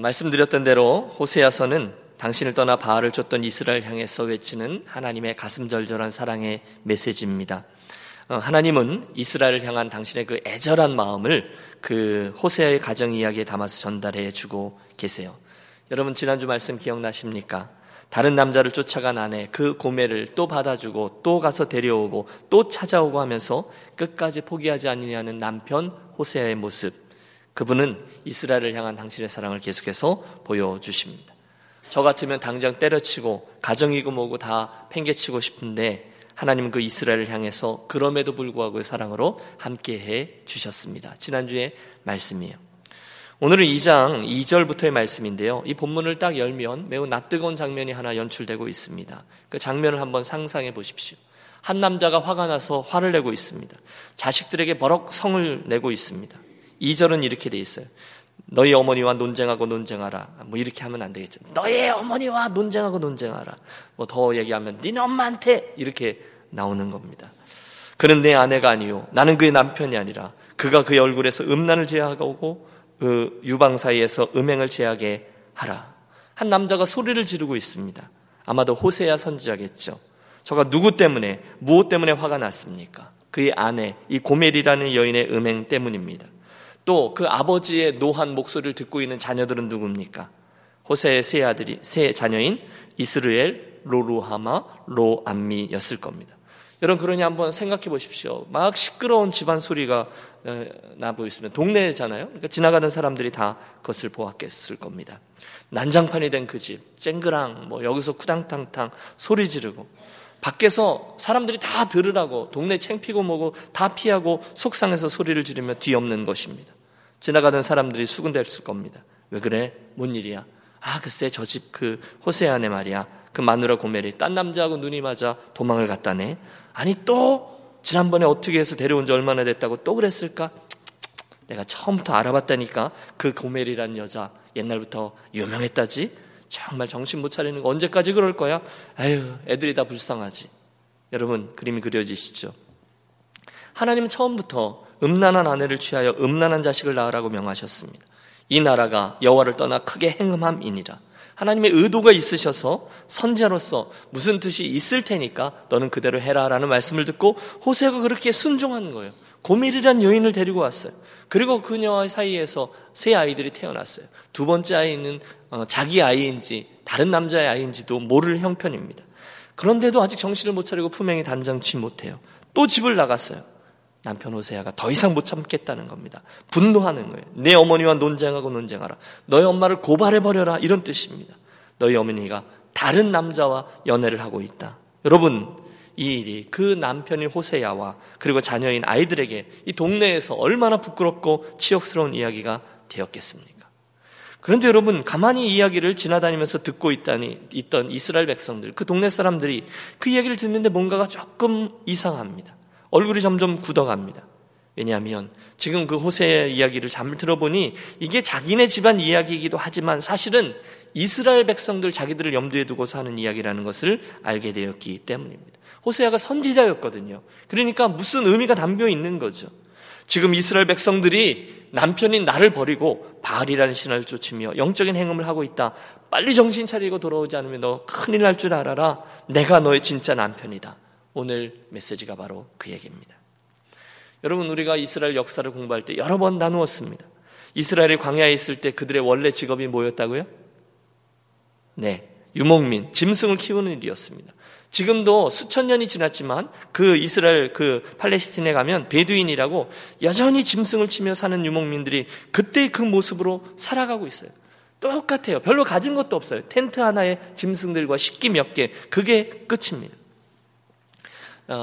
말씀드렸던 대로 호세아서는 당신을 떠나 바알을 쫓던 이스라엘 향해서 외치는 하나님의 가슴절절한 사랑의 메시지입니다. 하나님은 이스라엘을 향한 당신의 그 애절한 마음을 그 호세아의 가정 이야기에 담아서 전달해 주고 계세요. 여러분 지난주 말씀 기억나십니까? 다른 남자를 쫓아간 아내 그 고멜을 또 받아주고 또 가서 데려오고 또 찾아오고 하면서 끝까지 포기하지 않느냐는 남편 호세아의 모습, 그분은 이스라엘을 향한 당신의 사랑을 계속해서 보여주십니다. 저 같으면 당장 때려치고 가정이고 뭐고 다 팽개치고 싶은데 하나님은 그 이스라엘을 향해서 그럼에도 불구하고 사랑으로 함께해 주셨습니다. 지난주의 말씀이에요. 오늘은 2장 2절부터의 말씀인데요. 이 본문을 딱 열면 매우 낯뜨거운 장면이 하나 연출되고 있습니다. 그 장면을 한번 상상해 보십시오. 한 남자가 화가 나서 화를 내고 있습니다. 자식들에게 버럭 성을 내고 있습니다. 2절은 이렇게 돼 있어요. 너희 어머니와 논쟁하고 논쟁하라. 뭐 이렇게 하면 안 되겠죠. 너희 어머니와 논쟁하고 논쟁하라. 뭐 더 얘기하면 니네 엄마한테 이렇게 나오는 겁니다. 그는 내 아내가 아니요 나는 그의 남편이 아니라 그가 그의 얼굴에서 음란을 제하고 그 유방 사이에서 음행을 제하게 하라. 한 남자가 소리를 지르고 있습니다. 아마도 호세아 선지자겠죠. 저가 누구 때문에 무엇 때문에 화가 났습니까? 그의 아내 이 고멜이라는 여인의 음행 때문입니다. 또 그 아버지의 노한 목소리를 듣고 있는 자녀들은 누굽니까? 호세아의 세 자녀인 이스르엘, 로루하마, 로암미였을 겁니다. 여러분 그러니 한번 생각해 보십시오. 막 시끄러운 집안 소리가 나고 있으면 동네잖아요. 그러니까 지나가는 사람들이 다 그것을 보았겠을 겁니다. 난장판이 된 그 집, 쨍그랑 뭐 여기서 쿠당탕탕 소리 지르고 밖에서 사람들이 다 들으라고 동네 창피고 뭐고 다 피하고 속상해서 소리를 지르며 뒤엎는 것입니다. 지나가던 사람들이 수군댔을 겁니다. 왜 그래? 뭔 일이야? 아 글쎄 저 집 그 호세아네 말이야. 그 마누라 고멜이 딴 남자하고 눈이 맞아 도망을 갔다네. 아니 또 지난번에 어떻게 해서 데려온 지 얼마나 됐다고 또 그랬을까? 내가 처음부터 알아봤다니까. 그 고멜이란 여자 옛날부터 유명했다지. 정말 정신 못 차리는 거 언제까지 그럴 거야? 아유 애들이 다 불쌍하지. 여러분 그림이 그려지시죠? 하나님은 처음부터 음란한 아내를 취하여 음란한 자식을 낳으라고 명하셨습니다. 이 나라가 여호와를 떠나 크게 행음함이니라. 하나님의 의도가 있으셔서 선지자로서 무슨 뜻이 있을 테니까 너는 그대로 해라 라는 말씀을 듣고 호세아가 그렇게 순종한 거예요. 고멜이란 여인을 데리고 왔어요. 그리고 그녀와 사이에서 세 아이들이 태어났어요. 두 번째 아이는 자기 아이인지 다른 남자의 아이인지도 모를 형편입니다. 그런데도 아직 정신을 못 차리고 품행이 담장치 못해요. 또 집을 나갔어요. 남편 호세아가 더 이상 못 참겠다는 겁니다. 분노하는 거예요. 내 어머니와 논쟁하고 논쟁하라. 너희 엄마를 고발해버려라. 이런 뜻입니다. 너희 어머니가 다른 남자와 연애를 하고 있다. 여러분 이 일이 그 남편인 호세아와 그리고 자녀인 아이들에게 이 동네에서 얼마나 부끄럽고 치욕스러운 이야기가 되었겠습니까? 그런데 여러분 가만히 이야기를 지나다니면서 듣고 있던 이스라엘 백성들, 그 동네 사람들이 그 이야기를 듣는데 뭔가가 조금 이상합니다. 얼굴이 점점 굳어갑니다. 왜냐하면 지금 그 호세아의 이야기를 잘 들어보니 이게 자기네 집안 이야기이기도 하지만 사실은 이스라엘 백성들 자기들을 염두에 두고서 하는 이야기라는 것을 알게 되었기 때문입니다. 호세아가 선지자였거든요. 그러니까 무슨 의미가 담겨 있는 거죠. 지금 이스라엘 백성들이 남편인 나를 버리고 바알이라는 신을 쫓으며 영적인 행음을 하고 있다. 빨리 정신 차리고 돌아오지 않으면 너 큰일 날 줄 알아라. 내가 너의 진짜 남편이다. 오늘 메시지가 바로 그 얘기입니다. 여러분 우리가 이스라엘 역사를 공부할 때 여러 번 나누었습니다. 이스라엘이 광야에 있을 때 그들의 원래 직업이 뭐였다고요? 네, 유목민, 짐승을 키우는 일이었습니다. 지금도 수천 년이 지났지만 그 이스라엘 그 팔레스틴에 가면 베두인이라고 여전히 짐승을 치며 사는 유목민들이 그때의 그 모습으로 살아가고 있어요. 똑같아요. 별로 가진 것도 없어요. 텐트 하나에 짐승들과 식기 몇 개, 그게 끝입니다.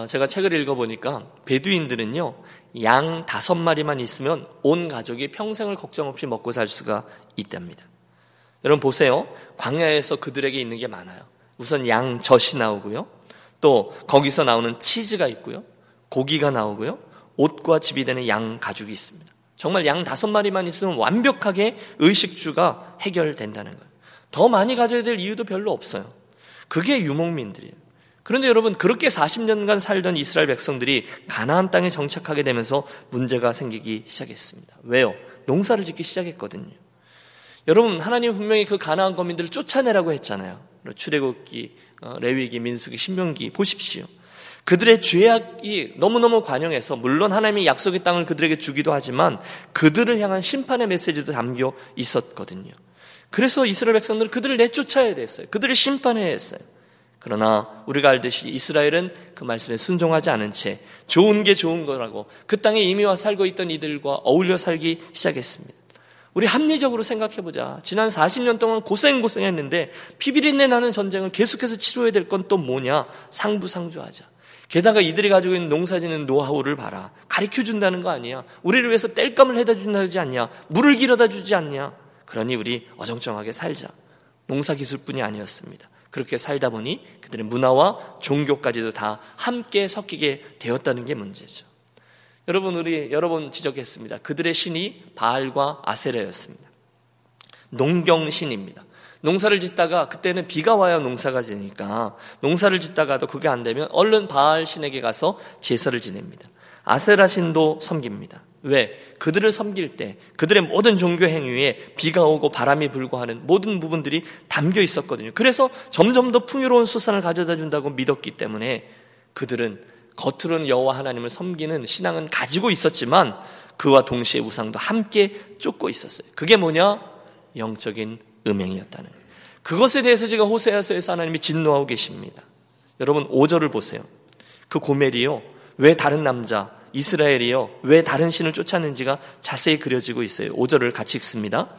제가 책을 읽어보니까 베두인들은요 양 5마리만 있으면 온 가족이 평생을 걱정 없이 먹고 살 수가 있답니다. 여러분 보세요. 광야에서 그들에게 있는 게 많아요. 우선 양 젖이 나오고요. 또 거기서 나오는 치즈가 있고요. 고기가 나오고요. 옷과 집이 되는 양 가죽이 있습니다. 정말 양 5마리만 있으면 완벽하게 의식주가 해결된다는 거예요. 더 많이 가져야 될 이유도 별로 없어요. 그게 유목민들이에요. 그런데 여러분 그렇게 40년간 살던 이스라엘 백성들이 가나안 땅에 정착하게 되면서 문제가 생기기 시작했습니다. 왜요? 농사를 짓기 시작했거든요. 여러분, 하나님 분명히 그 가나안 거민들을 쫓아내라고 했잖아요. 출애굽기, 레위기, 민수기, 신명기 보십시오. 그들의 죄악이 너무너무 관영해서 물론 하나님이 약속의 땅을 그들에게 주기도 하지만 그들을 향한 심판의 메시지도 담겨 있었거든요. 그래서 이스라엘 백성들은 그들을 내쫓아야 됐어요. 그들을 심판해야 했어요. 그러나 우리가 알듯이 이스라엘은 그 말씀에 순종하지 않은 채 좋은 게 좋은 거라고 그 땅에 이미 와 살고 있던 이들과 어울려 살기 시작했습니다. 우리 합리적으로 생각해보자. 지난 40년 동안 고생했는데 피비린내 나는 전쟁을 계속해서 치러야 될 건 또 뭐냐? 상부상조하자. 게다가 이들이 가지고 있는 농사짓는 노하우를 봐라. 가르쳐준다는 거 아니야. 우리를 위해서 땔감을 해다 준다지 않냐. 물을 길어다 주지 않냐. 그러니 우리 어정쩡하게 살자. 농사기술뿐이 아니었습니다. 그렇게 살다 보니 그들의 문화와 종교까지도 다 함께 섞이게 되었다는 게 문제죠. 여러분, 우리 여러 번 지적했습니다. 그들의 신이 바알과 아세라였습니다. 농경신입니다. 농사를 짓다가 그때는 비가 와야 농사가 지니까 농사를 짓다가도 그게 안 되면 얼른 바알 신에게 가서 제사를 지냅니다. 아세라 신도 섬깁니다. 왜? 그들을 섬길 때 그들의 모든 종교 행위에 비가 오고 바람이 불고 하는 모든 부분들이 담겨 있었거든요. 그래서 점점 더 풍요로운 수산을 가져다 준다고 믿었기 때문에 그들은 겉으로는 여호와 하나님을 섬기는 신앙은 가지고 있었지만 그와 동시에 우상도 함께 쫓고 있었어요. 그게 뭐냐? 영적인 음행이었다는 거예요. 그것에 대해서 제가 호세아서에서 하나님이 진노하고 계십니다. 여러분 5절을 보세요. 그 고멜이요, 왜 다른 남자 이스라엘이요 왜 다른 신을 쫓았는지가 자세히 그려지고 있어요. 5절을 같이 읽습니다.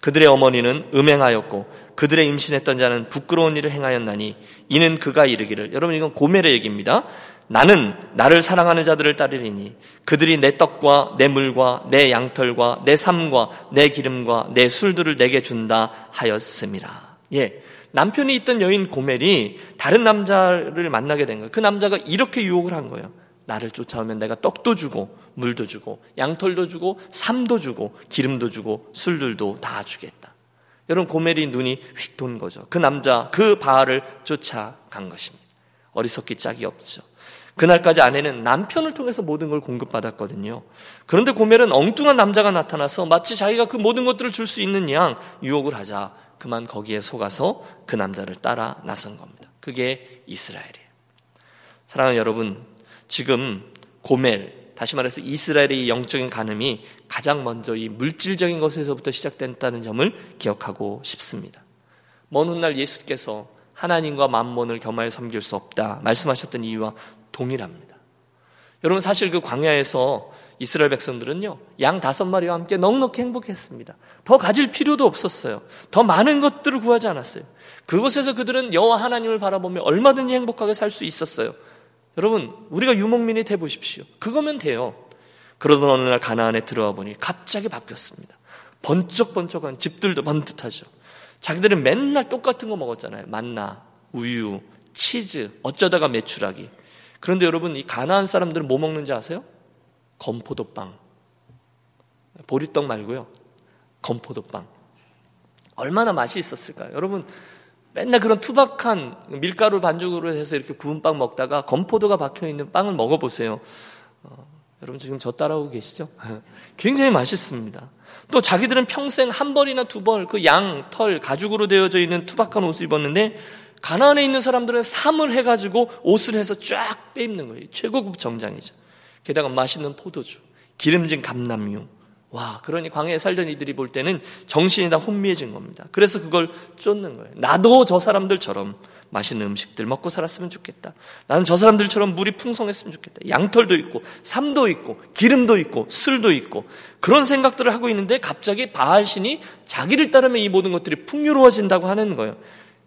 그들의 어머니는 음행하였고 그들의 임신했던 자는 부끄러운 일을 행하였나니 이는 그가 이르기를, 여러분 이건 고멜의 얘기입니다. 나는 나를 사랑하는 자들을 따르리니 그들이 내 떡과 내 물과 내 양털과 내 삶과 내 기름과 내 술들을 내게 준다 하였음이라. 예, 남편이 있던 여인 고멜이 다른 남자를 만나게 된 거예요. 그 남자가 이렇게 유혹을 한 거예요. 나를 쫓아오면 내가 떡도 주고 물도 주고 양털도 주고 삶도 주고 기름도 주고 술들도 다 주겠다. 여러분 고멜이 눈이 휙 돈 거죠. 그 남자, 그 바알을 쫓아간 것입니다. 어리석기 짝이 없죠. 그날까지 아내는 남편을 통해서 모든 걸 공급받았거든요. 그런데 고멜은 엉뚱한 남자가 나타나서 마치 자기가 그 모든 것들을 줄 수 있는 양 유혹을 하자 그만 거기에 속아서 그 남자를 따라 나선 겁니다. 그게 이스라엘이에요. 사랑하는 여러분, 지금 고멜, 다시 말해서 이스라엘의 영적인 간음이 가장 먼저 이 물질적인 것에서부터 시작된다는 점을 기억하고 싶습니다. 먼 훗날 예수께서 하나님과 만몬을 겸하여 섬길 수 없다 말씀하셨던 이유와 동일합니다. 여러분 사실 그 광야에서 이스라엘 백성들은요, 양 5마리와 함께 넉넉히 행복했습니다. 더 가질 필요도 없었어요. 더 많은 것들을 구하지 않았어요. 그곳에서 그들은 여호와 하나님을 바라보며 얼마든지 행복하게 살 수 있었어요. 여러분 우리가 유목민이 돼보십시오. 그거면 돼요. 그러던 어느 날 가나안에 들어와 보니 갑자기 바뀌었습니다. 번쩍번쩍한 집들도 번듯하죠. 자기들은 맨날 똑같은 거 먹었잖아요. 만나, 우유, 치즈, 어쩌다가 메추라기. 그런데 여러분 이 가나안 사람들은 뭐 먹는지 아세요? 건포도빵. 보리떡 말고요. 건포도빵. 얼마나 맛이 있었을까요? 여러분 맨날 그런 투박한 밀가루 반죽으로 해서 이렇게 구운 빵 먹다가 건포도가 박혀있는 빵을 먹어보세요. 여러분 지금 저 따라오고 계시죠? 굉장히 맛있습니다. 또 자기들은 평생 한 벌이나 두 벌 그 양, 털, 가죽으로 되어져 있는 투박한 옷을 입었는데 가나안에 있는 사람들은 삼을 해가지고 옷을 해서 쫙 빼입는 거예요. 최고급 정장이죠. 게다가 맛있는 포도주, 기름진 감람유. 와, 그러니 광야에 살던 이들이 볼 때는 정신이 다 혼미해진 겁니다. 그래서 그걸 쫓는 거예요. 나도 저 사람들처럼 맛있는 음식들 먹고 살았으면 좋겠다. 나는 저 사람들처럼 물이 풍성했으면 좋겠다. 양털도 있고 삶도 있고 기름도 있고 술도 있고 그런 생각들을 하고 있는데 갑자기 바알 신이 자기를 따르면 이 모든 것들이 풍요로워진다고 하는 거예요.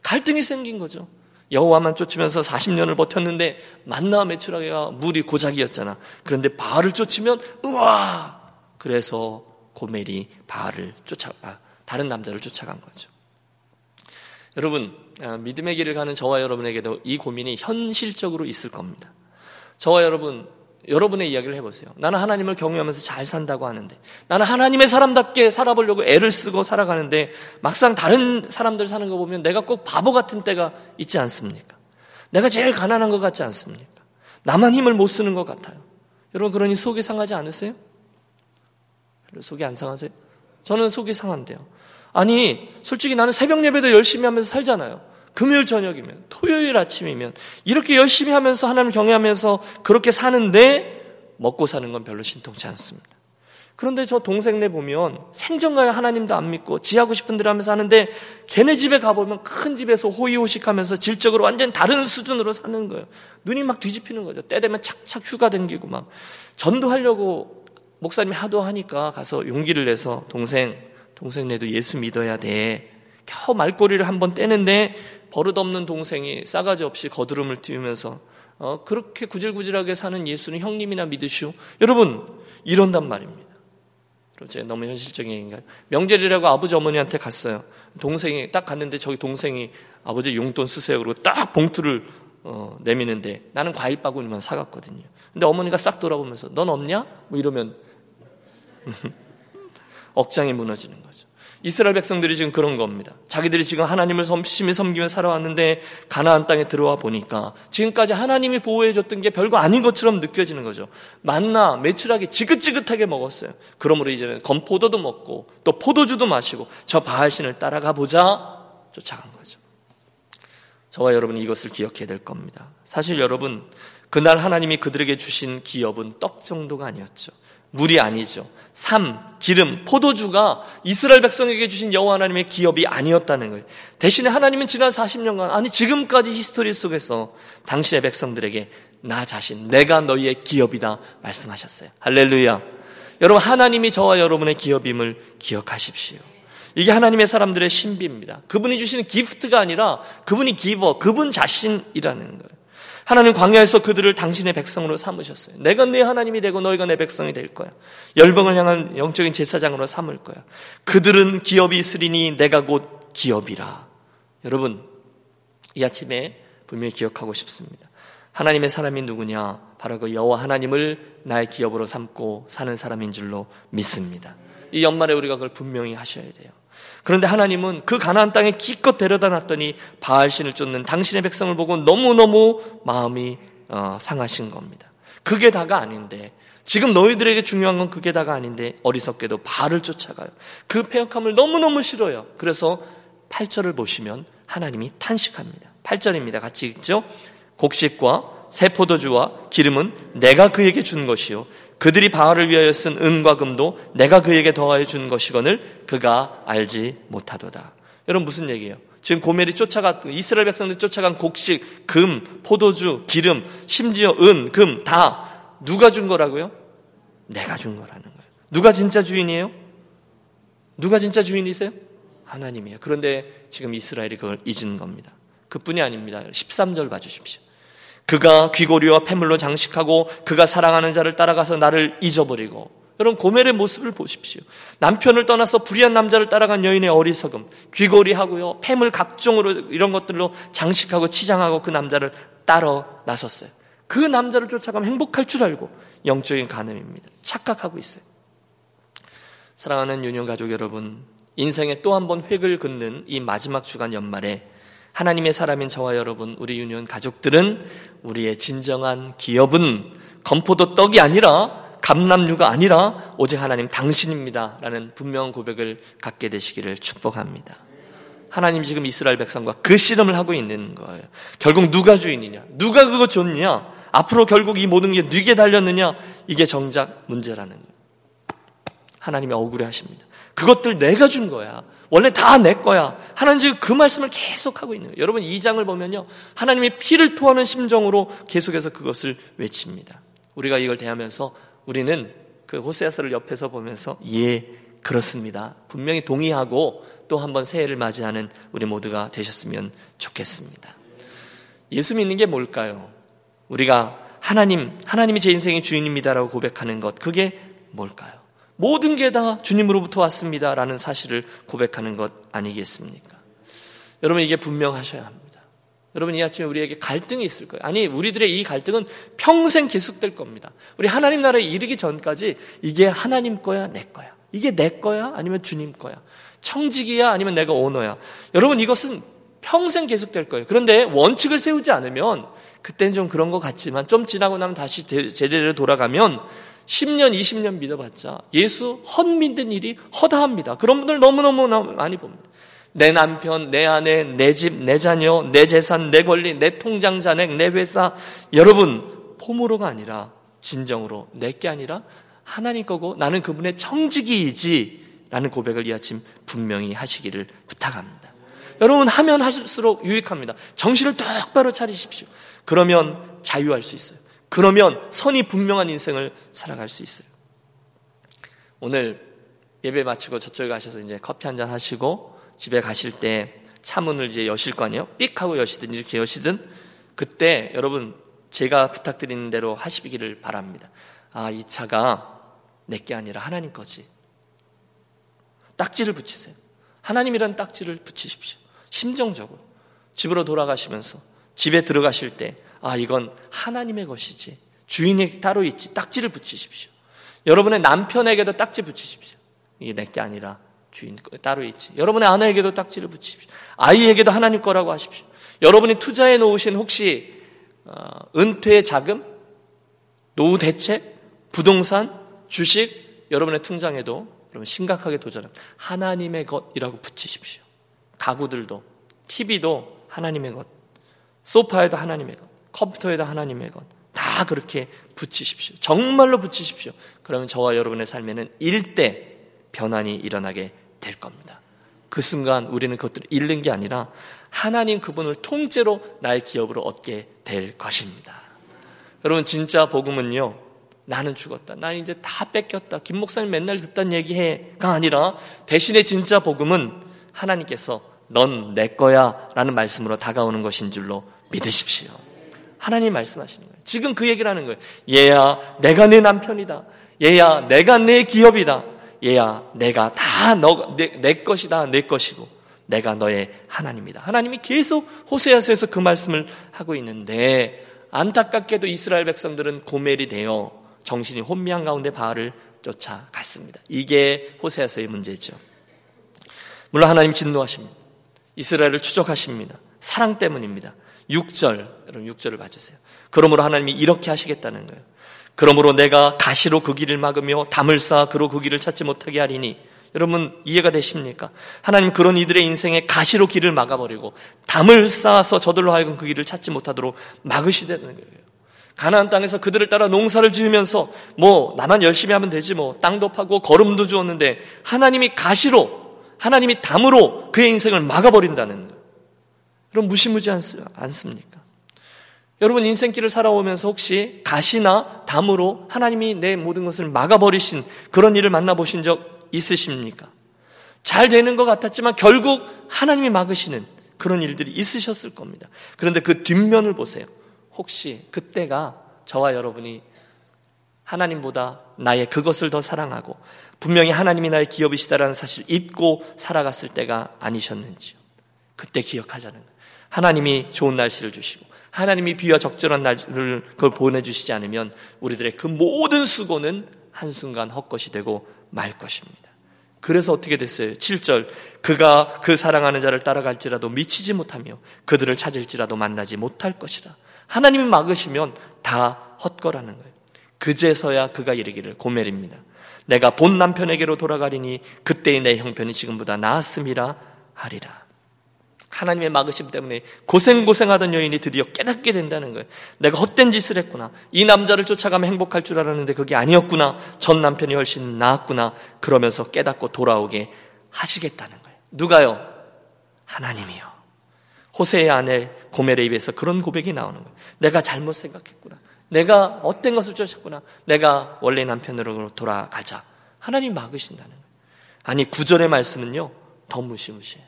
갈등이 생긴 거죠. 여호와만 쫓으면서 40년을 버텼는데 만나 메추라기가 물이 고작이었잖아. 그런데 바알을 쫓으면 우와! 그래서 고멜이 바알을 다른 남자를 쫓아간 거죠. 여러분, 믿음의 길을 가는 저와 여러분에게도 이 고민이 현실적으로 있을 겁니다. 저와 여러분, 여러분의 이야기를 해보세요. 나는 하나님을 경외하면서 잘 산다고 하는데, 나는 하나님의 사람답게 살아보려고 애를 쓰고 살아가는데 막상 다른 사람들 사는 거 보면 내가 꼭 바보 같은 때가 있지 않습니까? 내가 제일 가난한 것 같지 않습니까? 나만 힘을 못 쓰는 것 같아요. 여러분 그러니 속이 상하지 않으세요? 속이 안 상하세요? 저는 속이 상한데요. 아니 솔직히 나는 새벽 예배도 열심히 하면서 살잖아요. 금요일 저녁이면, 토요일 아침이면 이렇게 열심히 하면서 하나님 경외하면서 그렇게 사는데 먹고 사는 건 별로 신통치 않습니다. 그런데 저 동생네 보면 생전가야 하나님도 안 믿고 지하고 싶은 대로 하면서 하는데 걔네 집에 가보면 큰 집에서 호의호식하면서 질적으로 완전 다른 수준으로 사는 거예요. 눈이 막 뒤집히는 거죠. 때 되면 착착 휴가 댕기고 막 전도하려고 목사님이 하도 하니까 가서 용기를 내서 동생네도 예수 믿어야 돼. 겨우 말꼬리를 한번 떼는데 버릇없는 동생이 싸가지 없이 거드름을 띄우면서 그렇게 구질구질하게 사는 예수는 형님이나 믿으시오. 여러분 이런단 말입니다. 제가 너무 현실적인 얘기인가요? 명절이라고 아버지 어머니한테 갔어요. 동생이 딱 갔는데 저기 동생이 아버지 용돈 쓰세요 그러고 딱 봉투를 내미는데 나는 과일 바구니만 사갔거든요. 근데 어머니가 싹 돌아보면서 넌 없냐? 뭐 이러면 억장이 무너지는 거죠. 이스라엘 백성들이 지금 그런 겁니다. 자기들이 지금 하나님을 열심히 섬기며 살아왔는데 가나안 땅에 들어와 보니까 지금까지 하나님이 보호해줬던 게 별거 아닌 것처럼 느껴지는 거죠. 만나, 메추라기 지긋지긋하게 먹었어요. 그러므로 이제는 건포도도 먹고 또 포도주도 마시고 저 바알신을 따라가 보자 쫓아간 거죠. 저와 여러분이 이것을 기억해야 될 겁니다. 사실 여러분, 그날 하나님이 그들에게 주신 기업은 떡 정도가 아니었죠. 물이 아니죠. 삶, 기름, 포도주가 이스라엘 백성에게 주신 여호와 하나님의 기업이 아니었다는 거예요. 대신에 하나님은 지난 40년간, 아니 지금까지 히스토리 속에서 당신의 백성들에게 나 자신, 내가 너희의 기업이다 말씀하셨어요. 할렐루야. 여러분, 하나님이 저와 여러분의 기업임을 기억하십시오. 이게 하나님의 사람들의 신비입니다. 그분이 주시는 기프트가 아니라 그분이 기버, 그분 자신이라는 거예요. 하나님 광야에서 그들을 당신의 백성으로 삼으셨어요. 내가 네 하나님이 되고 너희가 내 백성이 될 거야. 열방을 향한 영적인 제사장으로 삼을 거야. 그들은 기업이 있으리니 내가 곧 기업이라. 여러분, 이 아침에 분명히 기억하고 싶습니다. 하나님의 사람이 누구냐? 바로 그 여호와 하나님을 나의 기업으로 삼고 사는 사람인 줄로 믿습니다. 이 연말에 우리가 그걸 분명히 하셔야 돼요. 그런데 하나님은 그 가나안 땅에 기껏 데려다 놨더니 바알신을 쫓는 당신의 백성을 보고 너무너무 마음이 상하신 겁니다. 그게 다가 아닌데, 지금 너희들에게 중요한 건 그게 다가 아닌데 어리석게도 바알을 쫓아가요. 그 폐역함을 너무너무 싫어요. 그래서 8절을 보시면 하나님이 탄식합니다. 8절입니다. 같이 읽죠. 곡식과 새 포도주와 기름은 내가 그에게 준 것이요, 그들이 바알을 위하여 쓴 은과 금도 내가 그에게 더하여 준 것이거늘 그가 알지 못하도다. 여러분, 무슨 얘기예요? 지금 고멜이 쫓아갔던, 이스라엘 백성들이 쫓아간 곡식, 금, 포도주, 기름, 심지어 은, 금 다 누가 준 거라고요? 내가 준 거라는 거예요. 누가 진짜 주인이에요? 누가 진짜 주인이세요? 하나님이에요. 그런데 지금 이스라엘이 그걸 잊은 겁니다. 그뿐이 아닙니다. 13절 봐주십시오. 그가 귀고리와 폐물로 장식하고 그가 사랑하는 자를 따라가서 나를 잊어버리고. 여러분, 고멜의 모습을 보십시오. 남편을 떠나서 불의한 남자를 따라간 여인의 어리석음, 귀고리하고요 폐물 각종으로 이런 것들로 장식하고 치장하고 그 남자를 따라 나섰어요. 그 남자를 쫓아가면 행복할 줄 알고 영적인 간음입니다. 착각하고 있어요. 사랑하는 유년 가족 여러분, 인생에 또 한 번 획을 긋는 이 마지막 주간 연말에 하나님의 사람인 저와 여러분, 우리 유년 가족들은 우리의 진정한 기업은 건포도 떡이 아니라, 감람류가 아니라 오직 하나님 당신입니다 라는 분명한 고백을 갖게 되시기를 축복합니다. 하나님이 지금 이스라엘 백성과 그 씨름을 하고 있는 거예요. 결국 누가 주인이냐, 누가 그거 줬느냐, 앞으로 결국 이 모든 게 네게 달렸느냐, 이게 정작 문제라는 거예요. 하나님이 억울해 하십니다. 그것들 내가 준 거야. 원래 다 내 거야. 하나님 지금 그 말씀을 계속하고 있는 거예요. 여러분, 이 장을 보면요, 하나님의 피를 토하는 심정으로 계속해서 그것을 외칩니다. 우리가 이걸 대하면서 우리는 그 호세아서를 옆에서 보면서 예, 그렇습니다. 분명히 동의하고 또 한 번 새해를 맞이하는 우리 모두가 되셨으면 좋겠습니다. 예수 믿는 게 뭘까요? 우리가 하나님이 제 인생의 주인입니다라고 고백하는 것, 그게 뭘까요? 모든 게 다 주님으로부터 왔습니다라는 사실을 고백하는 것 아니겠습니까? 여러분, 이게 분명하셔야 합니다. 여러분, 이 아침에 우리에게 갈등이 있을 거예요. 아니, 우리들의 이 갈등은 평생 계속될 겁니다. 우리 하나님 나라에 이르기 전까지 이게 하나님 거야, 내 거야. 이게 내 거야, 아니면 주님 거야. 청지기야, 아니면 내가 오너야. 여러분, 이것은 평생 계속될 거예요. 그런데 원칙을 세우지 않으면, 그때는 좀 그런 것 같지만 좀 지나고 나면 다시 제대로 돌아가면 10년, 20년 믿어봤자 예수 헛믿는 일이 허다합니다. 그런 분들 너무너무 많이 봅니다. 내 남편, 내 아내, 내 집, 내 자녀, 내 재산, 내 권리, 내 통장 잔액, 내 회사. 여러분, 폼으로가 아니라 진정으로 내게 아니라 하나님 거고 나는 그분의 청지기이지 라는 고백을 이 아침 분명히 하시기를 부탁합니다. 여러분, 하면 하실수록 유익합니다. 정신을 똑바로 차리십시오. 그러면 자유할 수 있어요. 그러면 선이 분명한 인생을 살아갈 수 있어요. 오늘 예배 마치고 저쪽에 가셔서 이제 커피 한잔 하시고 집에 가실 때 차문을 이제 여실 거 아니에요? 삑 하고 여시든 이렇게 여시든 그때 여러분 제가 부탁드리는 대로 하시기를 바랍니다. 아, 이 차가 내게 아니라 하나님 거지. 딱지를 붙이세요. 하나님이란 딱지를 붙이십시오. 심정적으로. 집으로 돌아가시면서 집에 들어가실 때 아, 이건 하나님의 것이지. 주인이 따로 있지. 딱지를 붙이십시오. 여러분의 남편에게도 딱지 붙이십시오. 이게 내게 아니라 주인 따로 있지. 여러분의 아내에게도 딱지를 붙이십시오. 아이에게도 하나님 거라고 하십시오. 여러분이 투자해 놓으신 혹시 은퇴 자금, 노후 대책, 부동산, 주식 여러분의 통장에도 여러분 심각하게 도전합니다. 하나님의 것이라고 붙이십시오. 가구들도, TV도 하나님의 것, 소파에도 하나님의 것, 컴퓨터에도 하나님의 것, 다 그렇게 붙이십시오. 정말로 붙이십시오. 그러면 저와 여러분의 삶에는 일대 변환이 일어나게 될 겁니다. 그 순간 우리는 그것들을 잃는 게 아니라 하나님 그분을 통째로 나의 기업으로 얻게 될 것입니다. 여러분, 진짜 복음은요, 나는 죽었다, 나 이제 다 뺏겼다, 김 목사님 맨날 그딴 얘기해가 아니라 대신에 진짜 복음은 하나님께서 넌 내 거야 라는 말씀으로 다가오는 것인 줄로 믿으십시오. 하나님 말씀하시는 거예요. 지금 그 얘기를 하는 거예요. 얘야 내가 내 남편이다. 얘야 내가 내 기업이다. 얘야 내가 다 내 것이다. 내 것이고 내가 너의 하나님이다. 하나님이 계속 호세아서에서 그 말씀을 하고 있는데 안타깝게도 이스라엘 백성들은 고멜이 되어 정신이 혼미한 가운데 바알을 쫓아갔습니다. 이게 호세아서의 문제죠. 물론 하나님 진노하십니다. 이스라엘을 추적하십니다. 사랑 때문입니다. 6절, 여러분 6절을 봐주세요. 그러므로 하나님이 이렇게 하시겠다는 거예요. 그러므로 내가 가시로 그 길을 막으며 담을 쌓아 그로 그 길을 찾지 못하게 하리니. 여러분 이해가 되십니까? 하나님 그런 이들의 인생에 가시로 길을 막아버리고 담을 쌓아서 저들로 하여금 그 길을 찾지 못하도록 막으시다는 거예요. 가나안 땅에서 그들을 따라 농사를 지으면서 나만 열심히 하면 되지 땅도 파고 거름도 주었는데 하나님이 가시로, 하나님이 담으로 그의 인생을 막아버린다는 거예요. 그럼 무시무지 않습니까? 여러분 인생길을 살아오면서 혹시 가시나 담으로 하나님이 내 모든 것을 막아버리신 그런 일을 만나보신 적 있으십니까? 잘 되는 것 같았지만 결국 하나님이 막으시는 그런 일들이 있으셨을 겁니다. 그런데 그 뒷면을 보세요. 혹시 그때가 저와 여러분이 하나님보다 나의 그것을 더 사랑하고 분명히 하나님이 나의 기업이시다라는 사실을 잊고 살아갔을 때가 아니셨는지요. 그때 기억하자는 거예요. 하나님이 좋은 날씨를 주시고 하나님이 비와 적절한 날을 그걸 보내주시지 않으면 우리들의 그 모든 수고는 한순간 헛것이 되고 말 것입니다. 그래서 어떻게 됐어요? 7절, 그가 그 사랑하는 자를 따라갈지라도 미치지 못하며 그들을 찾을지라도 만나지 못할 것이라. 하나님이 막으시면 다 헛거라는 거예요. 그제서야 그가 이르기를 고멜입니다. 내가 본 남편에게로 돌아가리니 그때의 내 형편이 지금보다 나았음이라 하리라. 하나님의 막으심 때문에 고생고생하던 여인이 드디어 깨닫게 된다는 거예요. 내가 헛된 짓을 했구나. 이 남자를 쫓아가면 행복할 줄 알았는데 그게 아니었구나. 전 남편이 훨씬 나았구나. 그러면서 깨닫고 돌아오게 하시겠다는 거예요. 누가요? 하나님이요. 호세의 아내 고멜의 입에서 그런 고백이 나오는 거예요. 내가 잘못 생각했구나. 내가 헛된 것을 쫓았구나. 내가 원래 남편으로 돌아가자. 하나님 막으신다는 거예요. 아니 9절의 말씀은요 더 무시무시해요.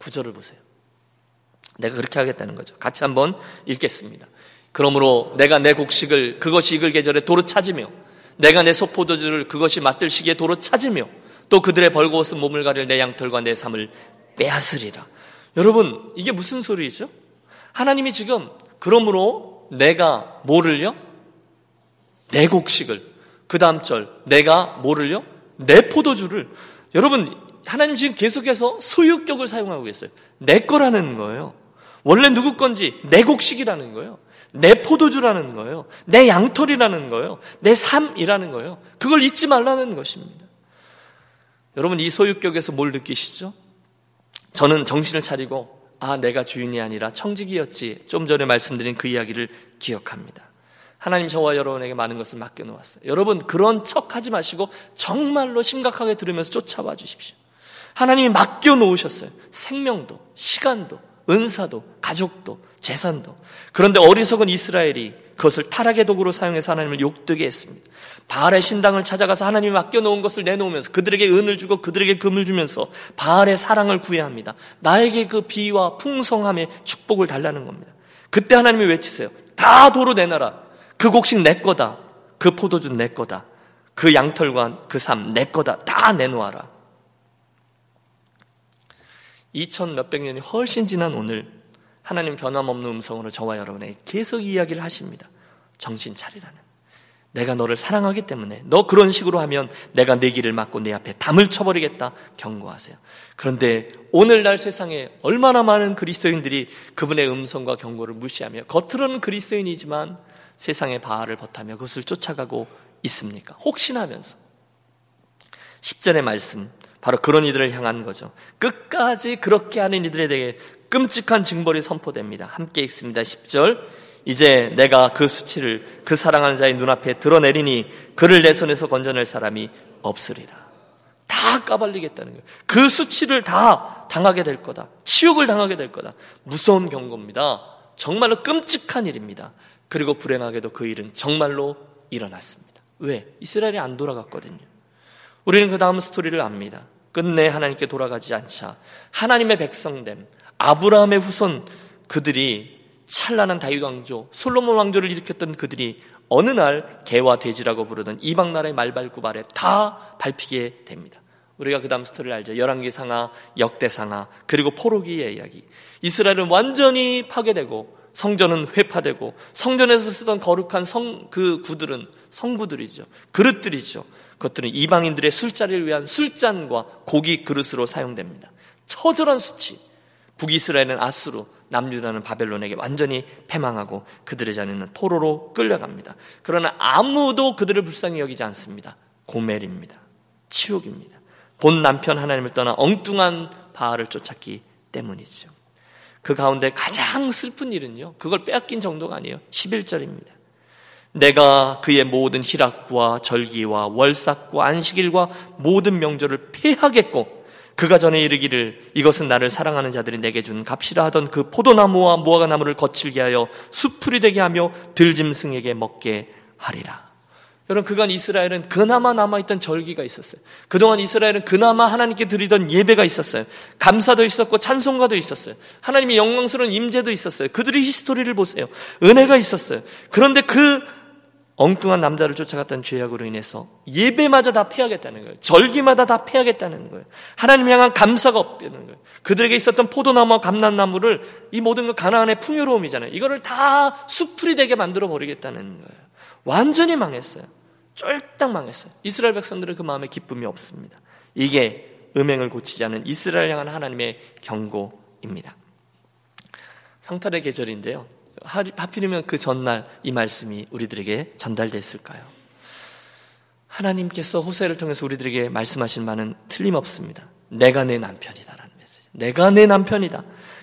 9절을 보세요. 내가 그렇게 하겠다는 거죠. 같이 한번 읽겠습니다. 그러므로 내가 내 곡식을 그것이 익을 계절에 도로 찾으며 내가 내 소포도주를 그것이 맛들 시기에 도로 찾으며 또 그들의 벌거벗은 몸을 가릴 내 양털과 내 삶을 빼앗으리라. 여러분 이게 무슨 소리죠? 하나님이 지금 그러므로 내가 뭐를요? 내 곡식을, 그 다음 절 내가 뭐를요? 내 포도주를. 여러분 하나님 지금 계속해서 소유격을 사용하고 있어요. 내 거라는 거예요. 원래 누구 건지 내 곡식이라는 거예요. 내 포도주라는 거예요. 내 양털이라는 거예요. 내 삶이라는 거예요. 그걸 잊지 말라는 것입니다. 여러분, 이 소유격에서 뭘 느끼시죠? 저는 정신을 차리고 내가 주인이 아니라 청지기였지, 좀 전에 말씀드린 그 이야기를 기억합니다. 하나님 저와 여러분에게 많은 것을 맡겨놓았어요. 여러분, 그런 척하지 마시고 정말로 심각하게 들으면서 쫓아와 주십시오. 하나님이 맡겨놓으셨어요. 생명도, 시간도, 은사도, 가족도, 재산도. 그런데 어리석은 이스라엘이 그것을 타락의 도구로 사용해서 하나님을 욕되게 했습니다. 바알의 신당을 찾아가서 하나님이 맡겨놓은 것을 내놓으면서 그들에게 은을 주고 그들에게 금을 주면서 바알의 사랑을 구해야 합니다. 나에게 그 비와 풍성함의 축복을 달라는 겁니다. 그때 하나님이 외치세요. 다 도로 내놔라. 그 곡식 내 거다. 그 포도주 내 거다. 그 양털과 그 삶 내 거다. 다 내놓아라. 2000 몇백 년이 훨씬 지난 오늘 하나님 변함없는 음성으로 저와 여러분에게 계속 이야기를 하십니다. 정신 차리라는. 내가 너를 사랑하기 때문에 너 그런 식으로 하면 내가 내 길을 막고 내 앞에 담을 쳐버리겠다. 경고하세요. 그런데 오늘날 세상에 얼마나 많은 그리스도인들이 그분의 음성과 경고를 무시하며 겉으로는 그리스도인이지만 세상의 바알을 벗하며 그것을 쫓아가고 있습니까? 혹시나 하면서 10절의 말씀 바로 그런 이들을 향한 거죠. 끝까지 그렇게 하는 이들에 대해 끔찍한 징벌이 선포됩니다. 함께 읽습니다. 10절. 이제 내가 그 수치를 그 사랑하는 자의 눈앞에 드러내리니 그를 내 손에서 건져낼 사람이 없으리라. 다 까발리겠다는 거예요. 그 수치를 다 당하게 될 거다. 치욕을 당하게 될 거다. 무서운 경고입니다. 정말로 끔찍한 일입니다. 그리고 불행하게도 그 일은 정말로 일어났습니다. 왜? 이스라엘이 안 돌아갔거든요. 우리는 그 다음 스토리를 압니다. 끝내 하나님께 돌아가지 않자 하나님의 백성됨, 아브라함의 후손, 그들이 찬란한 다윗 왕조, 솔로몬 왕조를 일으켰던 그들이 어느 날 개와 돼지라고 부르던 이방 나라의 말발굽알에 다 밟히게 됩니다. 우리가 그 다음 스토리를 알죠. 열왕기상하, 역대상하, 그리고 포로기의 이야기. 이스라엘은 완전히 파괴되고 성전은 회파되고 성전에서 쓰던 거룩한 구들은 성구들이죠. 그릇들이죠. 그것들은 이방인들의 술자리를 위한 술잔과 고기 그릇으로 사용됩니다. 처절한 수치. 북이스라엘은 아수르, 남유다는 바벨론에게 완전히 패망하고 그들의 자녀는 포로로 끌려갑니다. 그러나 아무도 그들을 불쌍히 여기지 않습니다. 고멜입니다. 치욕입니다. 본 남편 하나님을 떠나 엉뚱한 바알을 쫓았기 때문이죠. 그 가운데 가장 슬픈 일은요, 그걸 빼앗긴 정도가 아니에요. 11절입니다. 내가 그의 모든 희락과 절기와 월삭과 안식일과 모든 명절을 폐하겠고 그가 전에 이르기를 이것은 나를 사랑하는 자들이 내게 준 값이라 하던 그 포도나무와 무화과나무를 거칠게 하여 수풀이 되게 하며 들짐승에게 먹게 하리라. 여러분, 그간 이스라엘은 그나마 남아있던 절기가 있었어요. 그동안 이스라엘은 그나마 하나님께 드리던 예배가 있었어요. 감사도 있었고 찬송가도 있었어요. 하나님의 영광스러운 임재도 있었어요. 그들의 히스토리를 보세요. 은혜가 있었어요. 그런데 그 엉뚱한 남자를 쫓아갔던 죄악으로 인해서 예배마저 다 폐하겠다는 거예요. 절기마다 다 폐하겠다는 거예요. 하나님 향한 감사가 없다는 거예요. 그들에게 있었던 포도나무와 감람나무를, 이 모든 건 가나안의 풍요로움이잖아요. 이거를 다 수풀이 되게 만들어 버리겠다는 거예요. 완전히 망했어요. 쫄딱 망했어요. 이스라엘 백성들은 그 마음에 기쁨이 없습니다. 이게 음행을 고치지 않은 이스라엘 향한 하나님의 경고입니다. 성탄의 계절인데요, 하필이면 그 전날 이 말씀이 우리들에게 전달됐을까요? 하나님께서 호세아를 통해서 우리들에게 말씀하신 바는 틀림없습니다. 내가 내 남편이다라는 메시지. 내가 내 남편이다.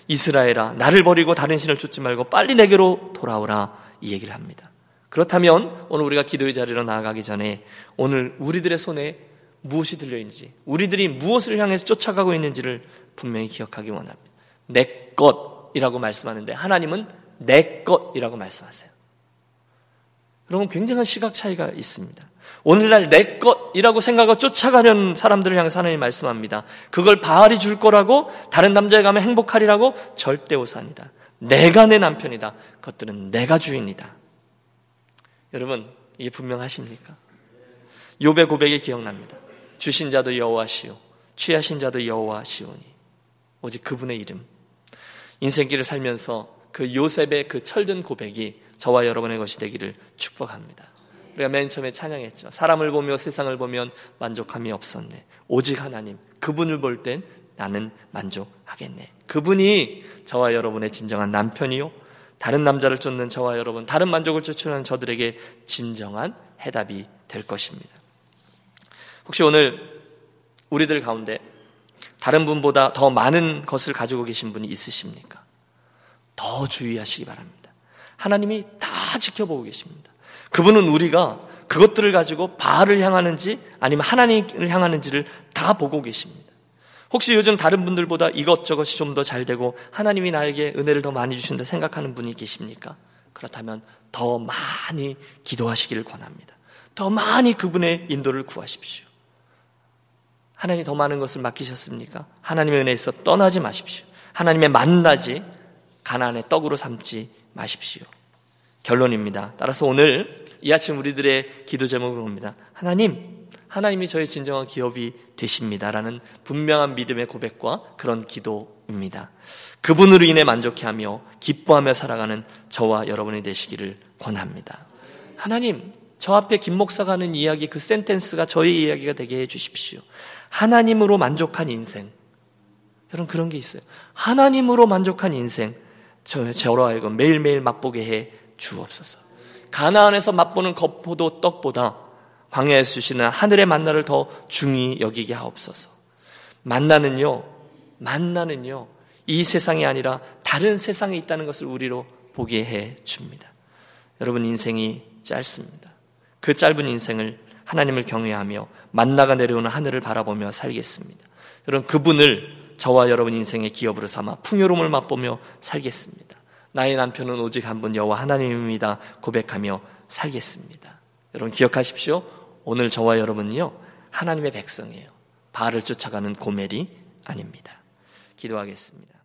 이스라엘아, 나를 버리고 다른 신을 쫓지 말고 빨리 내게로 돌아오라. 이 얘기를 합니다. 그렇다면 오늘 우리가 기도의 자리로 나아가기 전에 오늘 우리들의 손에 무엇이 들려있는지, 우리들이 무엇을 향해서 쫓아가고 있는지를 분명히 기억하기 원합니다. 내 것이라고 말씀하는데 하나님은 내 것이라고 말씀하세요. 여러분, 굉장한 시각 차이가 있습니다. 오늘날 내 것이라고 생각하고 쫓아가려는 사람들을 향해서 하나님이 말씀합니다. 그걸 바알이 줄 거라고, 다른 남자에 가면 행복하리라고 절대 오산이다. 내가 내 남편이다. 그것들은 내가 주인이다. 여러분, 이게 분명하십니까? 욥의 고백이 기억납니다. 주신 자도 여호와시오, 취하신 자도 여호와시오니 오직 그분의 이름. 인생길을 살면서 그 요셉의 그 철든 고백이 저와 여러분의 것이 되기를 축복합니다. 우리가 맨 처음에 찬양했죠. 사람을 보며 세상을 보면 만족함이 없었네. 오직 하나님, 그분을 볼 땐 나는 만족하겠네. 그분이 저와 여러분의 진정한 남편이요, 다른 남자를 쫓는 저와 여러분, 다른 만족을 쫓는 저들에게 진정한 해답이 될 것입니다. 혹시 오늘 우리들 가운데 다른 분보다 더 많은 것을 가지고 계신 분이 있으십니까? 더 주의하시기 바랍니다. 하나님이 다 지켜보고 계십니다. 그분은 우리가 그것들을 가지고 바알을 향하는지 아니면 하나님을 향하는지를 다 보고 계십니다. 혹시 요즘 다른 분들보다 이것저것이 좀 더 잘 되고 하나님이 나에게 은혜를 더 많이 주신다 생각하는 분이 계십니까? 그렇다면 더 많이 기도하시기를 권합니다. 더 많이 그분의 인도를 구하십시오. 하나님이 더 많은 것을 맡기셨습니까? 하나님의 은혜에서 떠나지 마십시오. 하나님의 만나지 가나안의 떡으로 삼지 마십시오. 결론입니다. 따라서 오늘 이 아침 우리들의 기도 제목을 봅니다. 하나님이 저의 진정한 기업이 되십니다라는 분명한 믿음의 고백과 그런 기도입니다. 그분으로 인해 만족해하며 기뻐하며 살아가는 저와 여러분이 되시기를 권합니다. 하나님, 저 앞에 김 목사가 하는 이야기, 그 센텐스가 저의 이야기가 되게 해주십시오. 하나님으로 만족한 인생, 여러분 그런 게 있어요. 하나님으로 만족한 인생, 저로 하여금 매일매일 맛보게 해 주옵소서. 가나안에서 맛보는 겉포도 떡보다 광야에서 주시는 하늘의 만나를 더 중히 여기게 하옵소서. 만나는요 이 세상이 아니라 다른 세상에 있다는 것을 우리로 보게 해 줍니다. 여러분, 인생이 짧습니다. 그 짧은 인생을 하나님을 경외하며 만나가 내려오는 하늘을 바라보며 살겠습니다. 여러분, 그분을 저와 여러분 인생의 기업으로 삼아 풍요로움을 맛보며 살겠습니다. 나의 남편은 오직 한 분 여호와 하나님입니다 고백하며 살겠습니다. 여러분 기억하십시오. 오늘 저와 여러분은요, 하나님의 백성이에요. 바알을 쫓아가는 고멜이 아닙니다. 기도하겠습니다.